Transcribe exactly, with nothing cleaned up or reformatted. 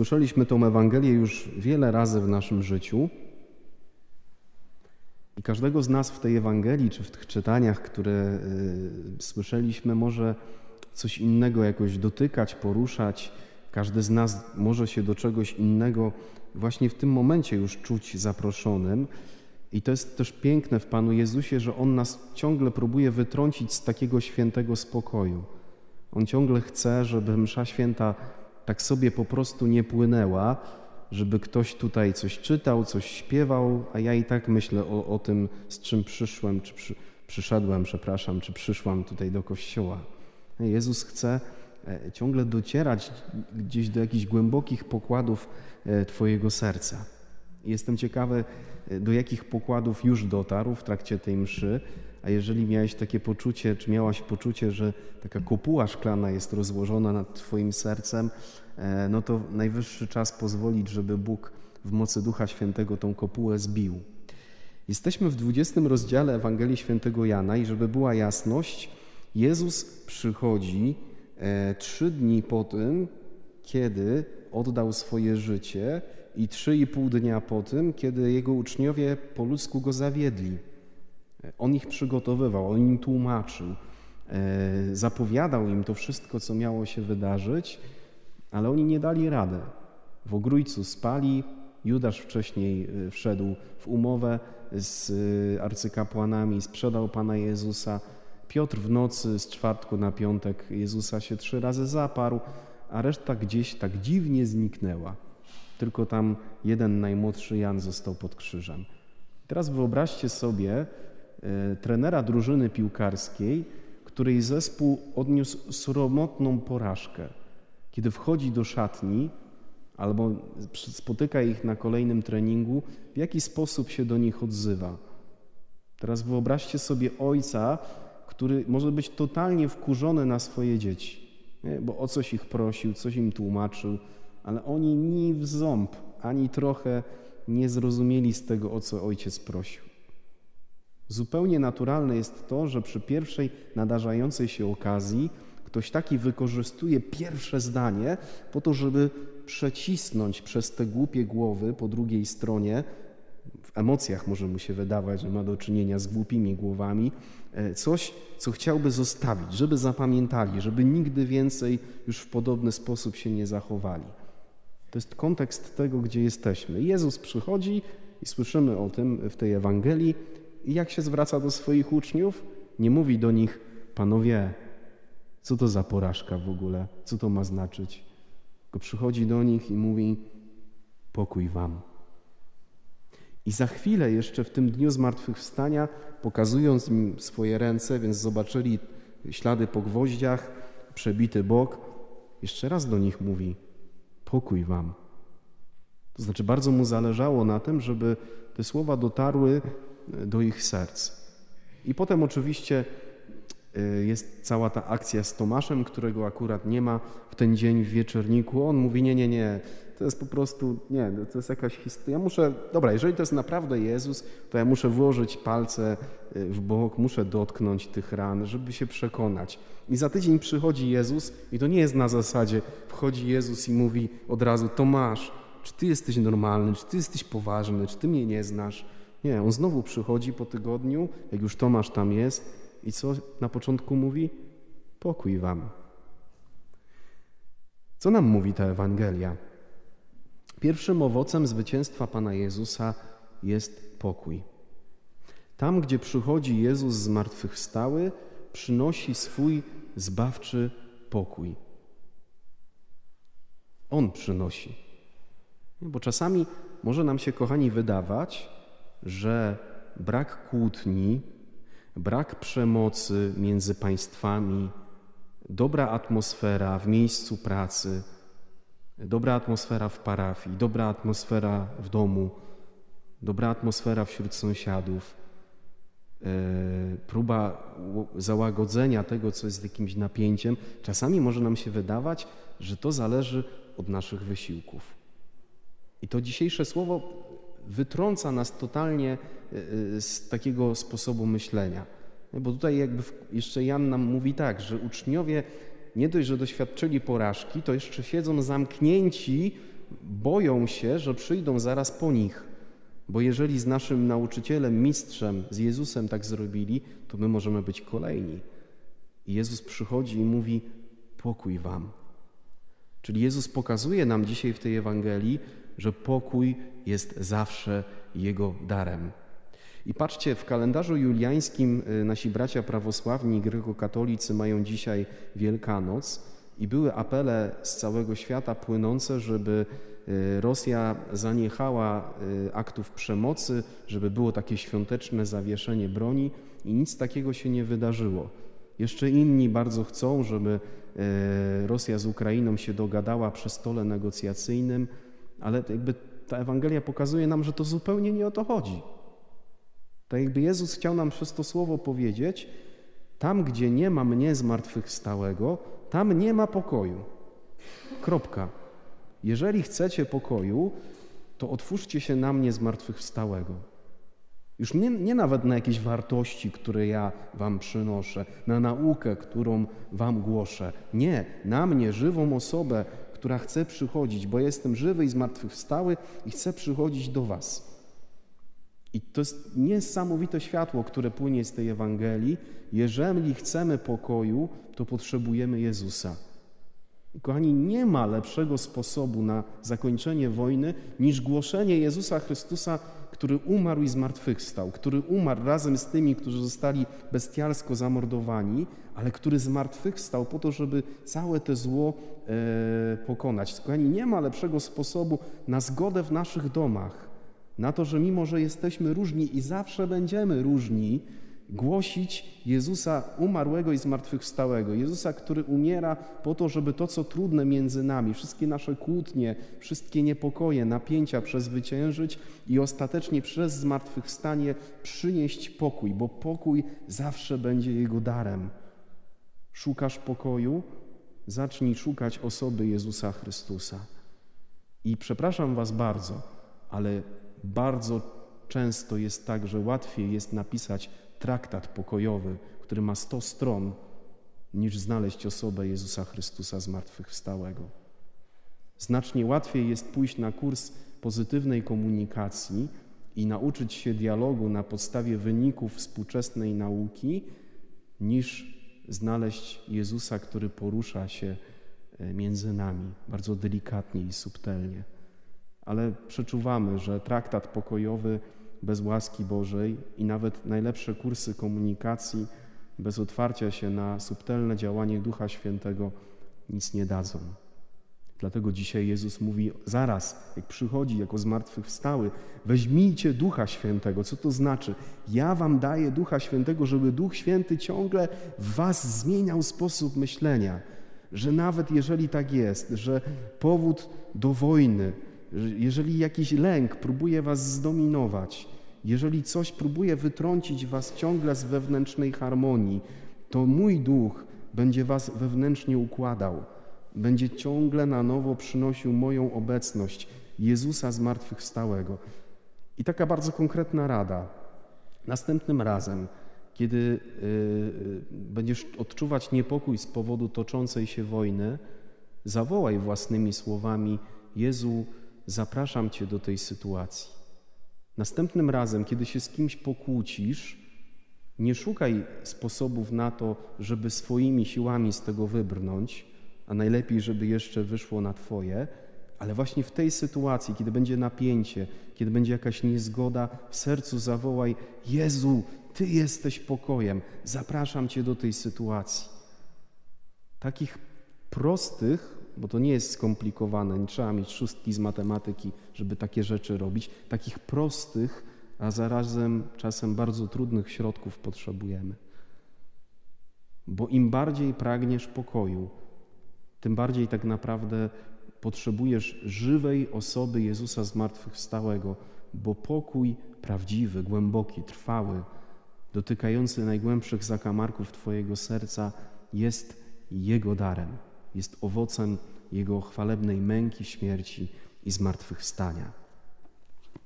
Słyszeliśmy tę Ewangelię już wiele razy w naszym życiu i każdego z nas w tej Ewangelii czy w tych czytaniach, które y, słyszeliśmy, może coś innego jakoś dotykać, poruszać. Każdy z nas może się do czegoś innego właśnie w tym momencie już czuć zaproszonym. I to jest też piękne w Panu Jezusie, że On nas ciągle próbuje wytrącić z takiego świętego spokoju. On ciągle chce, żeby msza święta tak sobie po prostu nie płynęła, żeby ktoś tutaj coś czytał, coś śpiewał, a ja i tak myślę o, o tym, z czym przyszłem, czy przy, przyszedłem, przepraszam, czy przyszłam tutaj do kościoła. Jezus chce ciągle docierać gdzieś do jakichś głębokich pokładów Twojego serca. Jestem ciekawy, do jakich pokładów już dotarł w trakcie tej mszy, a jeżeli miałeś takie poczucie, czy miałaś poczucie, że taka kopuła szklana jest rozłożona nad Twoim sercem, no to najwyższy czas pozwolić, żeby Bóg w mocy Ducha Świętego tą kopułę zbił. Jesteśmy w dwudziestym rozdziale Ewangelii Świętego Jana i żeby była jasność, Jezus przychodzi trzy dni po tym, kiedy oddał swoje życie, i trzy i pół dnia po tym, kiedy jego uczniowie po ludzku go zawiedli. On ich przygotowywał, on im tłumaczył, zapowiadał im to wszystko, co miało się wydarzyć, ale oni nie dali rady. W ogrójcu spali, Judasz wcześniej wszedł w umowę z arcykapłanami, sprzedał Pana Jezusa. Piotr w nocy z czwartku na piątek Jezusa się trzy razy zaparł, a reszta gdzieś tak dziwnie zniknęła. Tylko tam jeden najmłodszy Jan został pod krzyżem. Teraz wyobraźcie sobie y, trenera drużyny piłkarskiej, której zespół odniósł sromotną porażkę. Kiedy wchodzi do szatni albo spotyka ich na kolejnym treningu, w jaki sposób się do nich odzywa. Teraz wyobraźcie sobie ojca, który może być totalnie wkurzony na swoje dzieci, nie? Bo o coś ich prosił, coś im tłumaczył, ale oni ni w ząb, ani trochę nie zrozumieli z tego, o co ojciec prosił. Zupełnie naturalne jest to, że przy pierwszej nadarzającej się okazji ktoś taki wykorzystuje pierwsze zdanie po to, żeby przecisnąć przez te głupie głowy po drugiej stronie. W emocjach może mu się wydawać, że ma do czynienia z głupimi głowami, coś, co chciałby zostawić, żeby zapamiętali, żeby nigdy więcej już w podobny sposób się nie zachowali. To jest kontekst tego, gdzie jesteśmy. Jezus przychodzi i słyszymy o tym w tej Ewangelii i jak się zwraca do swoich uczniów, nie mówi do nich: panowie, co to za porażka w ogóle, co to ma znaczyć? Tylko przychodzi do nich i mówi: pokój wam. I za chwilę jeszcze w tym dniu zmartwychwstania, pokazując im swoje ręce, więc zobaczyli ślady po gwoździach, przebity bok, jeszcze raz do nich mówi: pokój wam. To znaczy bardzo mu zależało na tym, żeby te słowa dotarły do ich serc. I potem oczywiście jest cała ta akcja z Tomaszem, którego akurat nie ma w ten dzień w wieczorniku. On mówi: nie, nie, nie, to jest po prostu, nie, to jest jakaś historia. Ja muszę, dobra, jeżeli to jest naprawdę Jezus, to ja muszę włożyć palce w bok, muszę dotknąć tych ran, żeby się przekonać. I za tydzień przychodzi Jezus i to nie jest na zasadzie, wchodzi Jezus i mówi od razu: Tomasz, czy ty jesteś normalny, czy ty jesteś poważny, czy ty mnie nie znasz? Nie, on znowu przychodzi po tygodniu, jak już Tomasz tam jest. I co na początku mówi? Pokój wam. Co nam mówi ta Ewangelia? Pierwszym owocem zwycięstwa Pana Jezusa jest pokój. Tam, gdzie przychodzi Jezus zmartwychwstały, przynosi swój zbawczy pokój. On przynosi. Bo czasami może nam się, kochani, wydawać, że brak kłótni, brak przemocy między państwami, dobra atmosfera w miejscu pracy, dobra atmosfera w parafii, dobra atmosfera w domu, dobra atmosfera wśród sąsiadów, próba załagodzenia tego, co jest jakimś napięciem. Czasami może nam się wydawać, że to zależy od naszych wysiłków. I to dzisiejsze słowo wytrąca nas totalnie z takiego sposobu myślenia. Bo tutaj jakby jeszcze Jan nam mówi tak, że uczniowie nie dość, że doświadczyli porażki, to jeszcze siedzą zamknięci boją się, że przyjdą zaraz po nich, bo jeżeli z naszym nauczycielem, mistrzem, z Jezusem tak zrobili, to my możemy być kolejni. I Jezus przychodzi i mówi: pokój wam. Czyli Jezus pokazuje nam dzisiaj w tej Ewangelii, że pokój jest zawsze Jego darem. I patrzcie, w kalendarzu juliańskim nasi bracia prawosławni i grekokatolicy mają dzisiaj Wielkanoc i były apele z całego świata płynące, żeby Rosja zaniechała aktów przemocy, żeby było takie świąteczne zawieszenie broni i nic takiego się nie wydarzyło. Jeszcze inni bardzo chcą, żeby Rosja z Ukrainą się dogadała przy stole negocjacyjnym, ale jakby ta Ewangelia pokazuje nam, że to zupełnie nie o to chodzi. Tak jakby Jezus chciał nam przez to słowo powiedzieć: tam, gdzie nie ma mnie zmartwychwstałego, tam nie ma pokoju. Kropka. Jeżeli chcecie pokoju, to otwórzcie się na mnie zmartwychwstałego. Już nie, nie nawet na jakieś wartości, które ja wam przynoszę, na naukę, którą wam głoszę. Nie, na mnie, żywą osobę, która chce przychodzić, bo jestem żywy i zmartwychwstały i chcę przychodzić do was. I to jest niesamowite światło, które płynie z tej Ewangelii. Jeżeli chcemy pokoju, to potrzebujemy Jezusa. Kochani, nie ma lepszego sposobu na zakończenie wojny niż głoszenie Jezusa Chrystusa, który umarł i zmartwychwstał, który umarł razem z tymi, którzy zostali bestialsko zamordowani, ale który zmartwychwstał po to, żeby całe to zło e, pokonać. Kochani, nie ma lepszego sposobu na zgodę w naszych domach, na to, że mimo, że jesteśmy różni i zawsze będziemy różni, głosić Jezusa umarłego i zmartwychwstałego. Jezusa, który umiera po to, żeby to, co trudne między nami, wszystkie nasze kłótnie, wszystkie niepokoje, napięcia przezwyciężyć i ostatecznie przez zmartwychwstanie przynieść pokój, bo pokój zawsze będzie Jego darem. Szukasz pokoju? Zacznij szukać osoby Jezusa Chrystusa. I przepraszam was bardzo, ale bardzo często jest tak, że łatwiej jest napisać traktat pokojowy, który ma sto stron, niż znaleźć osobę Jezusa Chrystusa zmartwychwstałego. Znacznie łatwiej jest pójść na kurs pozytywnej komunikacji i nauczyć się dialogu na podstawie wyników współczesnej nauki, niż znaleźć Jezusa, który porusza się między nami bardzo delikatnie i subtelnie. Ale przeczuwamy, że traktat pokojowy bez łaski Bożej i nawet najlepsze kursy komunikacji bez otwarcia się na subtelne działanie Ducha Świętego nic nie dadzą. Dlatego dzisiaj Jezus mówi: zaraz, jak przychodzi jako zmartwychwstały, weźmijcie Ducha Świętego. Co to znaczy? Ja wam daję Ducha Świętego, żeby Duch Święty ciągle w was zmieniał sposób myślenia. Że nawet jeżeli tak jest, że powód do wojny, jeżeli jakiś lęk próbuje was zdominować, jeżeli coś próbuje wytrącić was ciągle z wewnętrznej harmonii, to mój Duch będzie was wewnętrznie układał, będzie ciągle na nowo przynosił moją obecność Jezusa zmartwychwstałego. I taka bardzo konkretna rada. Następnym razem, kiedy yy, będziesz odczuwać niepokój z powodu toczącej się wojny, zawołaj własnymi słowami: Jezu, zapraszam Cię do tej sytuacji. Następnym razem, kiedy się z kimś pokłócisz, nie szukaj sposobów na to, żeby swoimi siłami z tego wybrnąć, a najlepiej, żeby jeszcze wyszło na Twoje, ale właśnie w tej sytuacji, kiedy będzie napięcie, kiedy będzie jakaś niezgoda, w sercu zawołaj: Jezu, Ty jesteś pokojem, zapraszam Cię do tej sytuacji. Takich prostych, bo to nie jest skomplikowane, nie trzeba mieć szóstki z matematyki, żeby takie rzeczy robić. Takich prostych, a zarazem czasem bardzo trudnych środków potrzebujemy. Bo im bardziej pragniesz pokoju, tym bardziej tak naprawdę potrzebujesz żywej osoby Jezusa zmartwychwstałego, bo pokój prawdziwy, głęboki, trwały, dotykający najgłębszych zakamarków Twojego serca jest Jego darem. Jest owocem Jego chwalebnej męki, śmierci i zmartwychwstania.